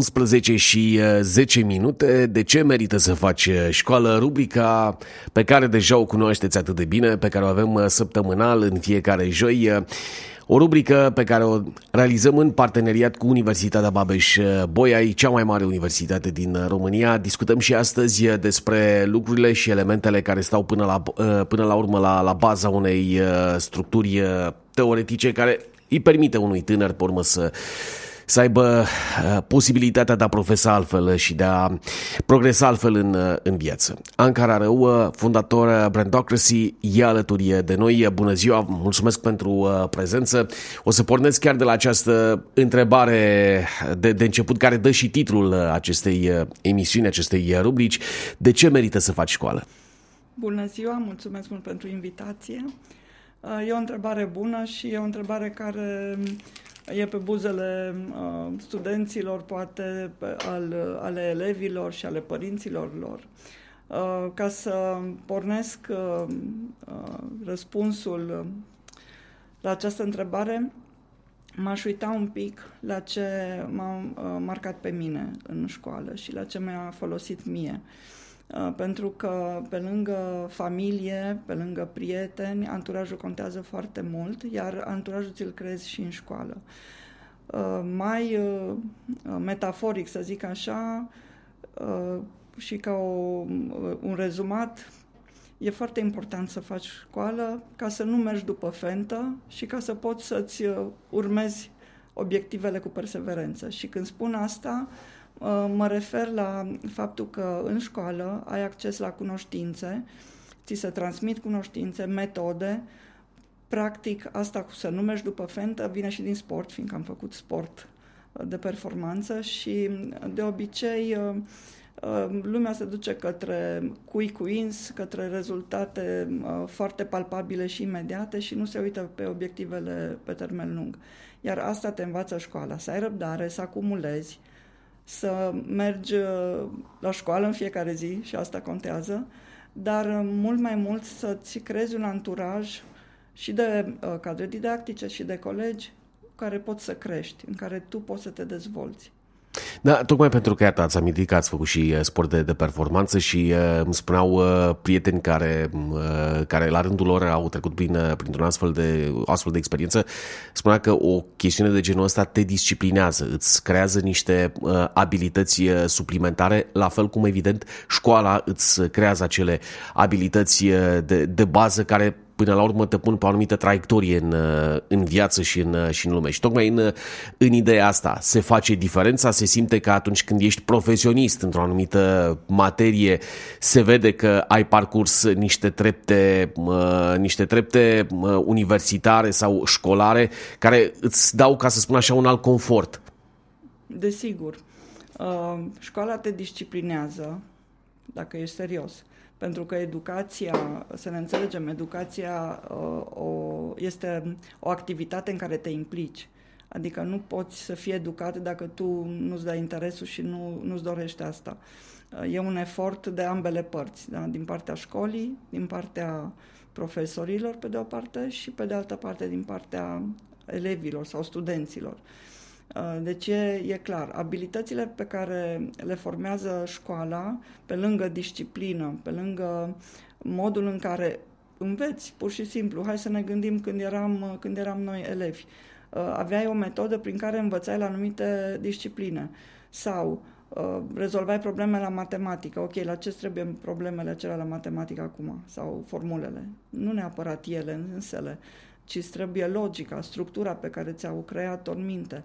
11:10. De ce merită să faci școală? Rubrica pe care deja o cunoașteți atât de bine, pe care o avem săptămânal în fiecare joi. O rubrică pe care o realizăm în parteneriat cu Universitatea Babeș-Bolyai, cea mai mare universitate din România. Discutăm și astăzi despre lucrurile și elementele care stau până la urmă la baza unei structuri teoretice care îi permite unui tânăr, pe urmă, să aibă posibilitatea de a profesa altfel și de a progresa altfel în viață. Anca Rarău, fondator Brandocracy, e alături de noi. Bună ziua, mulțumesc pentru prezență. O să pornesc chiar de la această întrebare de început, care dă și titlul acestei emisiuni, acestei rubrici. De ce merită să faci școală? Bună ziua, mulțumesc mult pentru invitație. E o întrebare bună și e o întrebare care e pe buzele studenților, poate ale elevilor și ale părinților lor. Ca să pornesc răspunsul la această întrebare, m-aș uita un pic la ce m-a marcat pe mine în școală și la ce mi-a folosit mie. Pentru că pe lângă familie, pe lângă prieteni, anturajul contează foarte mult, iar anturajul ți-l creezi și în școală. Mai metaforic, să zic așa, și ca un rezumat, e foarte important să faci școală ca să nu mergi după fentă și ca să poți să-ți urmezi obiectivele cu perseverență. Și când spun asta, mă refer la faptul că în școală ai acces la cunoștințe, ți se transmit cunoștințe, metode. Practic, asta cu să nu mergi după fentă vine și din sport, fiindcă am făcut sport de performanță și de obicei lumea se duce către quick wins, către rezultate foarte palpabile și imediate și nu se uită pe obiectivele pe termen lung. Iar asta te învață școala, să ai răbdare, să acumulezi, să mergi la școală în fiecare zi, și asta contează, dar mult mai mult să-ți creezi un anturaj și de cadre didactice și de colegi care poți să crești, în care tu poți să te dezvolți. Da, tocmai pentru că, iată, ați amintit că ați făcut și sport de performanță și îmi spuneau prieteni care la rândul lor au trecut printr-un astfel de experiență, spunea că o chestiune de genul ăsta te disciplinează, îți creează niște abilități suplimentare, la fel cum, evident, școala îți creează acele abilități de bază care până la urmă te pun pe o anumită traiectorie în viață și în lume. Și tocmai în ideea asta se face diferența, se simte că atunci când ești profesionist într-o anumită materie, se vede că ai parcurs niște trepte universitare sau școlare care îți dau, ca să spun așa, un alt confort. Desigur, școala te disciplinează, dacă ești serios. Pentru că educația, să ne înțelegem, educația este o activitate în care te implici. Adică nu poți să fii educat dacă tu nu-ți dai interesul și nu-ți dorești asta. E un efort de ambele părți, da? Din partea școlii, din partea profesorilor, pe de o parte, și pe de altă parte din partea elevilor sau studenților. Deci e clar, abilitățile pe care le formează școala, pe lângă disciplină, pe lângă modul în care înveți, pur și simplu, hai să ne gândim când eram noi elevi, aveai o metodă prin care învățai la anumite discipline sau rezolvai probleme la matematică. Ok, la ce trebuie problemele acelea la matematică acum sau formulele? Nu neapărat ele însele, ci îți trebuie logica, structura pe care ți-au creat-o în minte.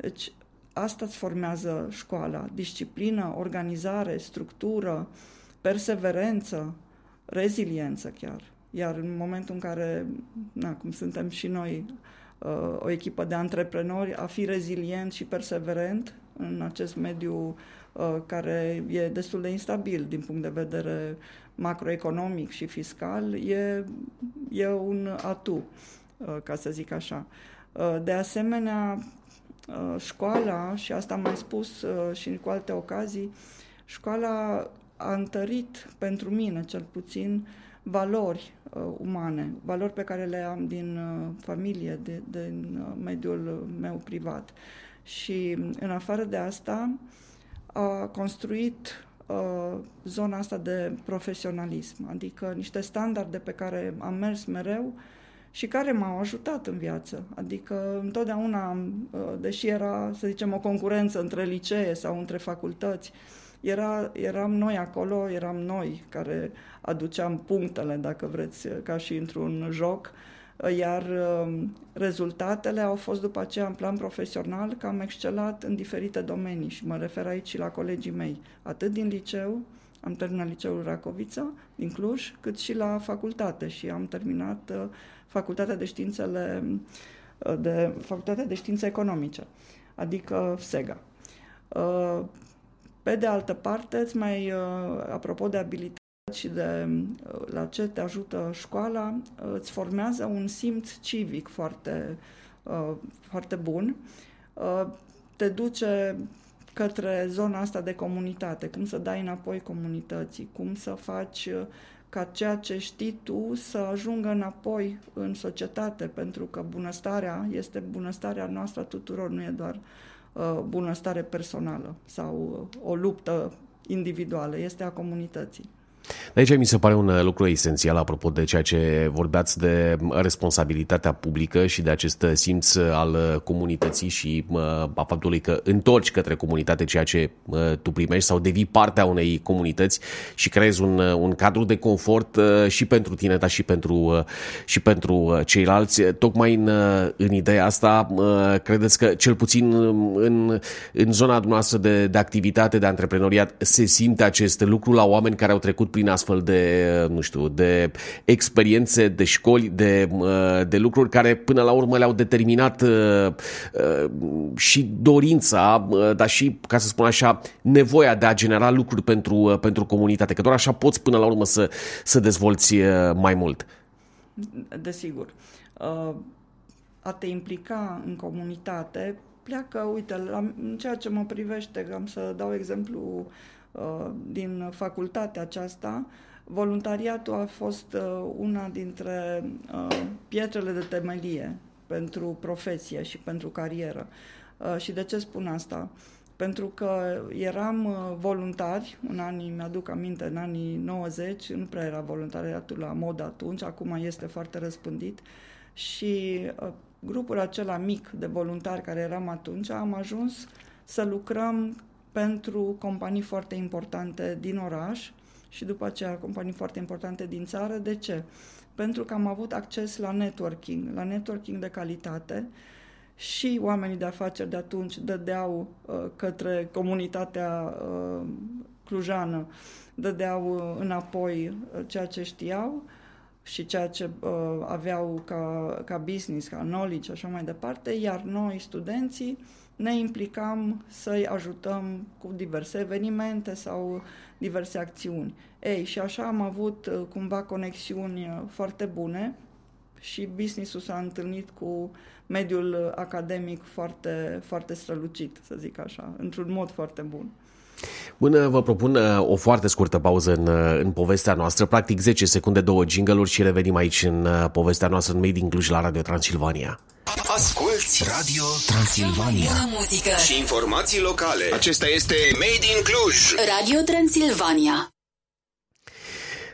Deci asta îți formează școala, disciplină, organizare, structură, perseverență, reziliență chiar. Iar în momentul în care, cum suntem și noi o echipă de antreprenori, a fi rezilient și perseverent în acest mediu care e destul de instabil din punct de vedere macroeconomic și fiscal, e un atu, ca să zic așa. De asemenea, școala, și asta am mai spus și cu alte ocazii, școala a întărit pentru mine, cel puțin, valori umane, valori pe care le am din familie, din mediul meu privat. Și în afară de asta a construit zona asta de profesionalism, adică niște standarde pe care am mers mereu și care m-au ajutat în viață. Adică întotdeauna, deși era, să zicem, o concurență între licee sau între facultăți, eram noi acolo, eram noi care aduceam punctele, dacă vreți, ca și într-un joc, iar rezultatele au fost după aceea în plan profesional, că am excelat în diferite domenii și mă refer aici și la colegii mei, atât din liceu, am terminat Liceul Racoviță din Cluj, cât și la facultate și am terminat Facultatea de Științe Economice, adică FSEGA. Pe de altă parte, apropo de abilități și de la ce te ajută școala, îți formează un simț civic foarte, foarte bun. Te duce către zona asta de comunitate, cum să dai înapoi comunității, cum să faci ca ceea ce știi tu să ajungă înapoi în societate, pentru că bunăstarea este bunăstarea noastră a tuturor, nu e doar bunăstare personală sau o luptă individuală, este a comunității. De aici mi se pare un lucru esențial apropo de ceea ce vorbeați de responsabilitatea publică și de acest simț al comunității și a faptului că întorci către comunitate ceea ce tu primești sau devii partea unei comunități și creezi un cadru de confort și pentru tine, dar și pentru ceilalți. Tocmai în ideea asta, credeți că cel puțin în zona dumneavoastră de activitate, de antreprenoriat, se simte acest lucru la oameni care au trecut prin astfel de, de experiențe, de școli, de lucruri care până la urmă le-au determinat și dorința, dar și, ca să spun așa, nevoia de a genera lucruri pentru comunitate, că doar așa poți până la urmă să dezvolți mai mult. Desigur. A te implica în comunitate pleacă, uite, în ceea ce mă privește, am să dau exemplu din facultatea aceasta, voluntariatul a fost una dintre pietrele de temelie pentru profesie și pentru carieră. Și de ce spun asta? Pentru că eram voluntari, mi-aduc aminte, în anii 90, nu prea era voluntariatul la mod atunci, acum este foarte răspândit și grupul acela mic de voluntari care eram atunci, am ajuns să lucrăm pentru companii foarte importante din oraș și după aceea companii foarte importante din țară. De ce? Pentru că am avut acces la networking de calitate și oamenii de afaceri de atunci dădeau către comunitatea clujană, dădeau înapoi ceea ce știau și ceea ce aveau ca business, ca knowledge, așa mai departe, iar noi, studenții, ne implicam să-i ajutăm cu diverse evenimente sau diverse acțiuni. Și așa am avut cumva conexiuni foarte bune și business-ul s-a întâlnit cu mediul academic foarte, foarte strălucit, să zic așa, într-un mod foarte bun. Bun, vă propun o foarte scurtă pauză în povestea noastră, practic 10 secunde, 2 jingle-uri și revenim aici în povestea noastră în Made in Cluj la Radio Transilvania. Asculți Radio Transilvania și informații locale. Acesta este Made in Cluj. Radio Transilvania.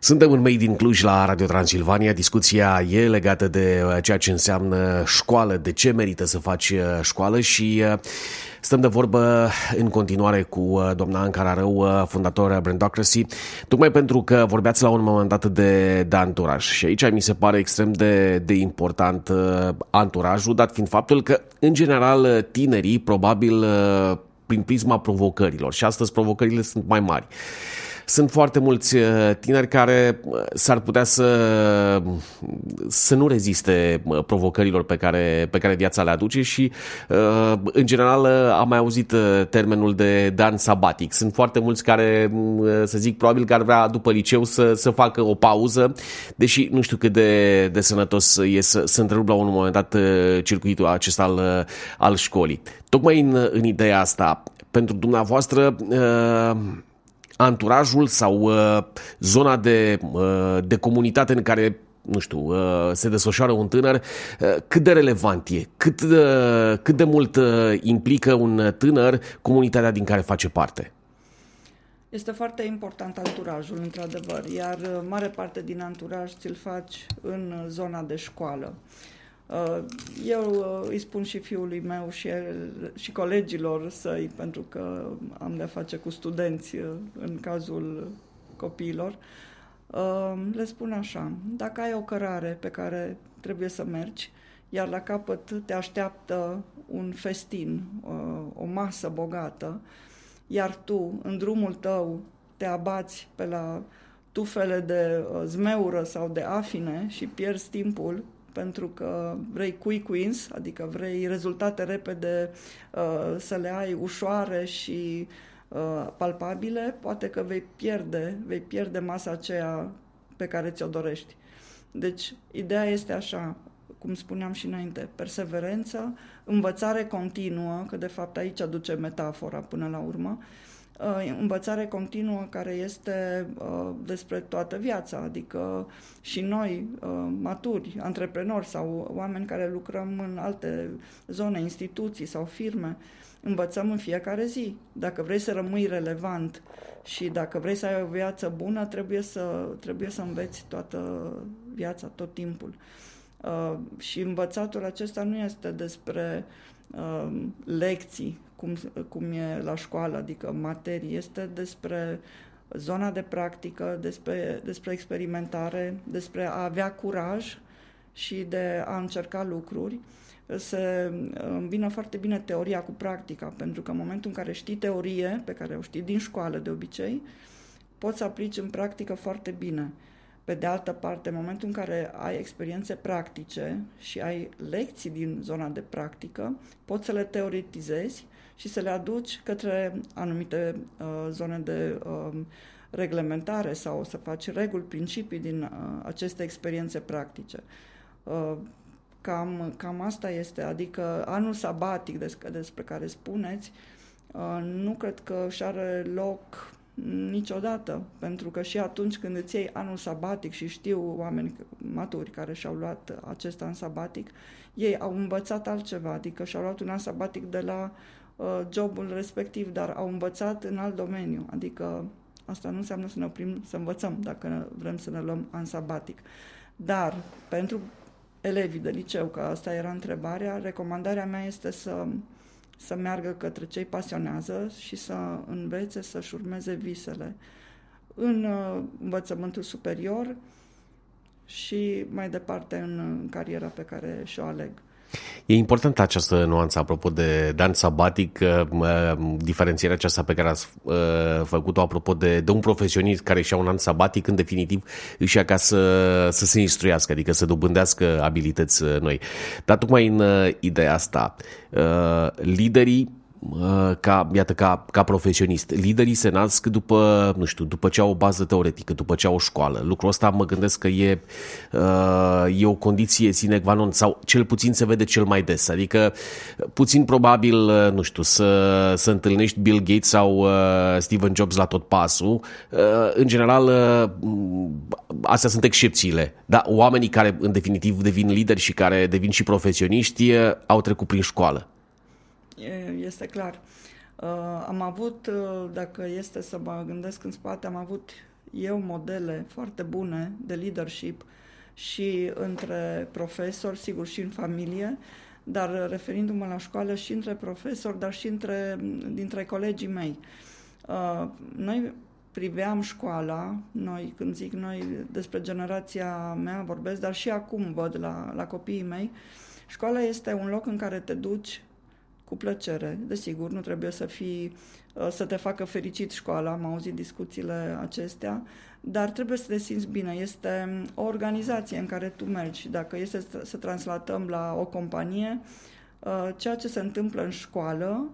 Suntem în Made in Cluj la Radio Transilvania. Discuția e legată de ceea ce înseamnă școală, de ce merită să faci școală și stăm de vorbă în continuare cu doamna Anca Rarău, fondatoarea Brandocracy, tocmai pentru că vorbeați la un moment dat de anturaj și aici mi se pare extrem de important anturajul, dat fiind faptul că, în general, tinerii, probabil prin prisma provocărilor, și astăzi provocările sunt mai mari, sunt foarte mulți tineri care s-ar putea să nu reziste provocărilor pe care viața le aduce și, în general, am mai auzit termenul de an sabatic. Sunt foarte mulți care, să zic, probabil că ar vrea după liceu să facă o pauză, deși nu știu cât de sănătos e să întrerup la un moment dat circuitul acesta al școlii. Tocmai în ideea asta, pentru dumneavoastră, anturajul sau zona de comunitate în care nu știu, se desfășoară un tânăr, cât de relevant e, cât de mult implică un tânăr comunitatea din care face parte? Este foarte important anturajul, într-adevăr, iar mare parte din anturaj ți-l faci în zona de școală. Eu îi spun și fiului meu și colegilor săi, pentru că am de-a face cu studenți în cazul copiilor, le spun așa: dacă ai o cărare pe care trebuie să mergi, iar la capăt te așteaptă un festin, o masă bogată, iar tu, în drumul tău, te abați pe la tufele de zmeură sau de afine și pierzi timpul pentru că vrei quick wins, adică vrei rezultate repede, să le ai ușoare și palpabile, poate că vei pierde masa aceea pe care ți-o dorești. Deci, ideea este așa, cum spuneam și înainte, perseverență, învățare continuă, că de fapt aici aduce metafora până la urmă, învățare continuă care este despre toată viața, adică și noi, maturi, antreprenori sau oameni care lucrăm în alte zone, instituții sau firme, învățăm în fiecare zi. Dacă vrei să rămâi relevant și dacă vrei să ai o viață bună, trebuie să înveți toată viața, tot timpul. Și învățatul acesta nu este despre lecții, cum e la școală, adică materii, este despre zona de practică, despre experimentare, despre a avea curaj și de a încerca lucruri. Se îmbină foarte bine teoria cu practica, pentru că în momentul în care știi teorie, pe care o știi din școală de obicei, poți să aplici în practică foarte bine. Pe de altă parte, în momentul în care ai experiențe practice și ai lecții din zona de practică, poți să le teoretizezi și să le aduci către anumite zone de reglementare sau să faci reguli, principii din aceste experiențe practice. Cam asta este, adică anul sabatic despre care spuneți, nu cred că își are loc niciodată, pentru că și atunci când îți iei anul sabatic, și știu oameni maturi care și-au luat acest an sabatic, ei au învățat altceva, adică și-au luat un an sabatic de la jobul respectiv, dar au învățat în alt domeniu, adică asta nu înseamnă să ne oprim să învățăm dacă vrem să ne luăm an sabatic. Dar pentru elevii de liceu, că asta era întrebarea, recomandarea mea este să meargă către ce-i pasionează și să învețe să-și urmeze visele în învățământul superior și mai departe în cariera pe care și-o aleg. E importantă această nuanță, apropo de an sabatic, diferențierea aceasta pe care ați făcut-o, apropo de un profesionist care își ia un an sabatic, în definitiv își ia ca să se instruiască, adică să dobândească abilități noi. Dar tocmai în ideea asta, liderii, ca profesionist, liderii se nasc după, nu știu, după ce au o bază teoretică, după ce au o școală. Lucrul ăsta mă gândesc că e o condiție sine qua non, sau cel puțin se vede cel mai des. Adică puțin probabil, nu știu, să întâlnești Bill Gates sau Steven Jobs la tot pasul. În general, astea sunt excepțiile. Dar oamenii care în definitiv devin lideri și care devin și profesioniști au trecut prin școală. Este clar. Am avut, dacă este să mă gândesc în spate, am avut eu modele foarte bune de leadership și între profesori, sigur și în familie, dar referindu-mă la școală și între profesori, dar și dintre colegii mei. Noi priveam școala, noi, când zic noi, despre generația mea vorbesc, dar și acum văd la copiii mei, școala este un loc în care te duci cu plăcere. Desigur, nu trebuie să te facă fericit școala, am auzit discuțiile acestea, dar trebuie să te simți bine. Este o organizație în care tu mergi. Dacă este să translatăm la o companie, ceea ce se întâmplă în școală,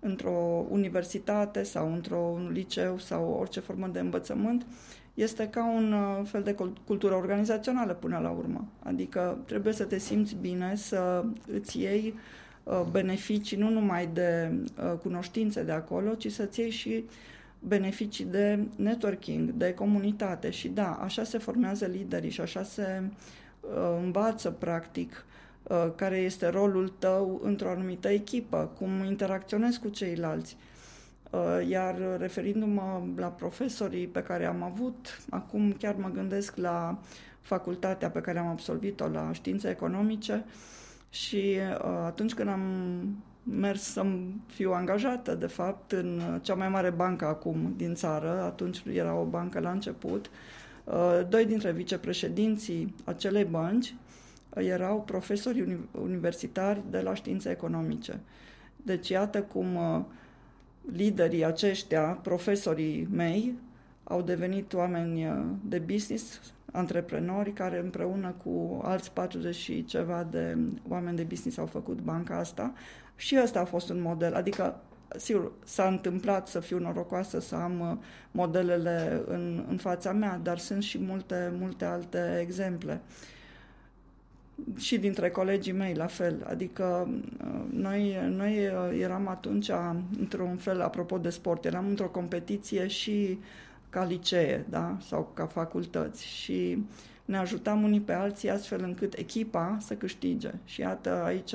într-o universitate sau într-un liceu sau orice formă de învățământ, este ca un fel de cultură organizațională până la urmă. Adică trebuie să te simți bine, să îți iei beneficii nu numai de cunoștințe de acolo, ci să-ți iei și beneficii de networking, de comunitate și da, așa se formează liderii și așa se învață practic care este rolul tău într-o anumită echipă, cum interacționezi cu ceilalți. Iar referindu-mă la profesorii pe care am avut, acum chiar mă gândesc la facultatea pe care am absolvit-o, la științe economice, și atunci când am mers să fiu angajată, de fapt, în cea mai mare bancă acum din țară, atunci era o bancă la început, doi dintre vicepreședinții acelei bănci erau profesori universitari de la științe economice. Deci iată cum liderii aceștia, profesorii mei, au devenit oameni de business, antreprenori, care împreună cu alți 40 și ceva de oameni de business au făcut banca asta. Și ăsta a fost un model, adică, sigur, s-a întâmplat să fiu norocoasă, să am modelele în fața mea, dar sunt și multe alte exemple. Și dintre colegii mei, la fel. Adică noi eram atunci, într-un fel, apropo de sport, eram într-o competiție și ca licee, da? Sau ca facultăți. Și ne ajutam unii pe alții astfel încât echipa să câștige. Și iată aici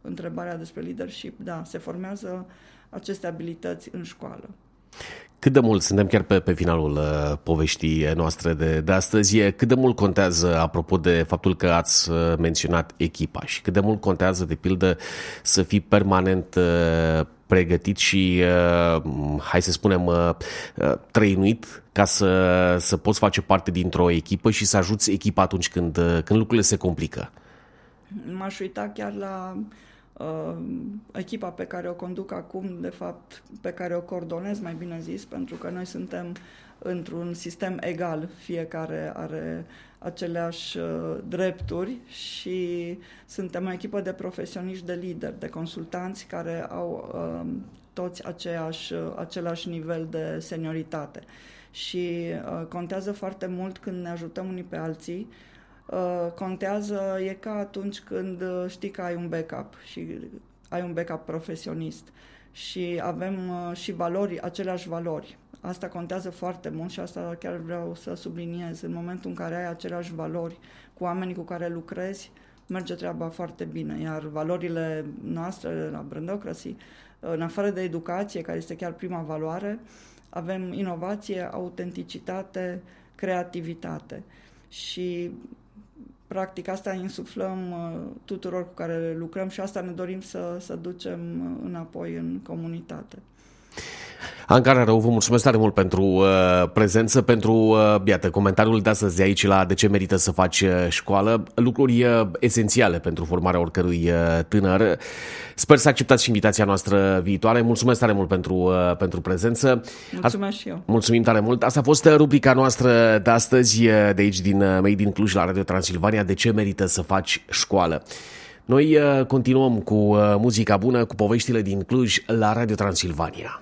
întrebarea despre leadership. Da, se formează aceste abilități în școală. Cât de mult, suntem chiar pe finalul poveștii noastre de astăzi, cât de mult contează, apropo de faptul că ați menționat echipa, și cât de mult contează, de pildă, să fii permanent pregătit și, hai să spunem, trăinuit ca să poți face parte dintr-o echipă și să ajuți echipa atunci când lucrurile se complică? M-aș uita chiar la echipa pe care o conduc acum, de fapt, pe care o coordonez, mai bine zis, pentru că noi suntem într-un sistem egal, fiecare are aceleași drepturi și suntem o echipă de profesioniști, de lideri, de consultanți care au toți același nivel de senioritate și contează foarte mult când ne ajutăm unii pe alții. Contează, e ca atunci când știi că ai un backup și ai un backup profesionist și avem și valori, aceleași valori. Asta contează foarte mult și asta chiar vreau să subliniez. În momentul în care ai aceleași valori cu oamenii cu care lucrezi, merge treaba foarte bine. Iar valorile noastre la Brandocracy, în afară de educație, care este chiar prima valoare, avem inovație, autenticitate, creativitate și practic asta insuflăm tuturor cu care lucrăm și asta ne dorim să ducem înapoi în comunitate. Anca Rarău, vă mulțumesc tare mult pentru prezență, pentru iată, comentariul de astăzi aici la de ce merită să faci școală, lucruri esențiale pentru formarea oricărui tânăr. Sper să acceptați și invitația noastră viitoare. Mulțumesc tare mult pentru prezență. Mulțumesc și eu. Mulțumim tare mult. Asta a fost rubrica noastră de astăzi de aici din Made in Cluj la Radio Transilvania, de ce merită să faci școală. Noi continuăm cu muzica bună, cu poveștile din Cluj la Radio Transilvania.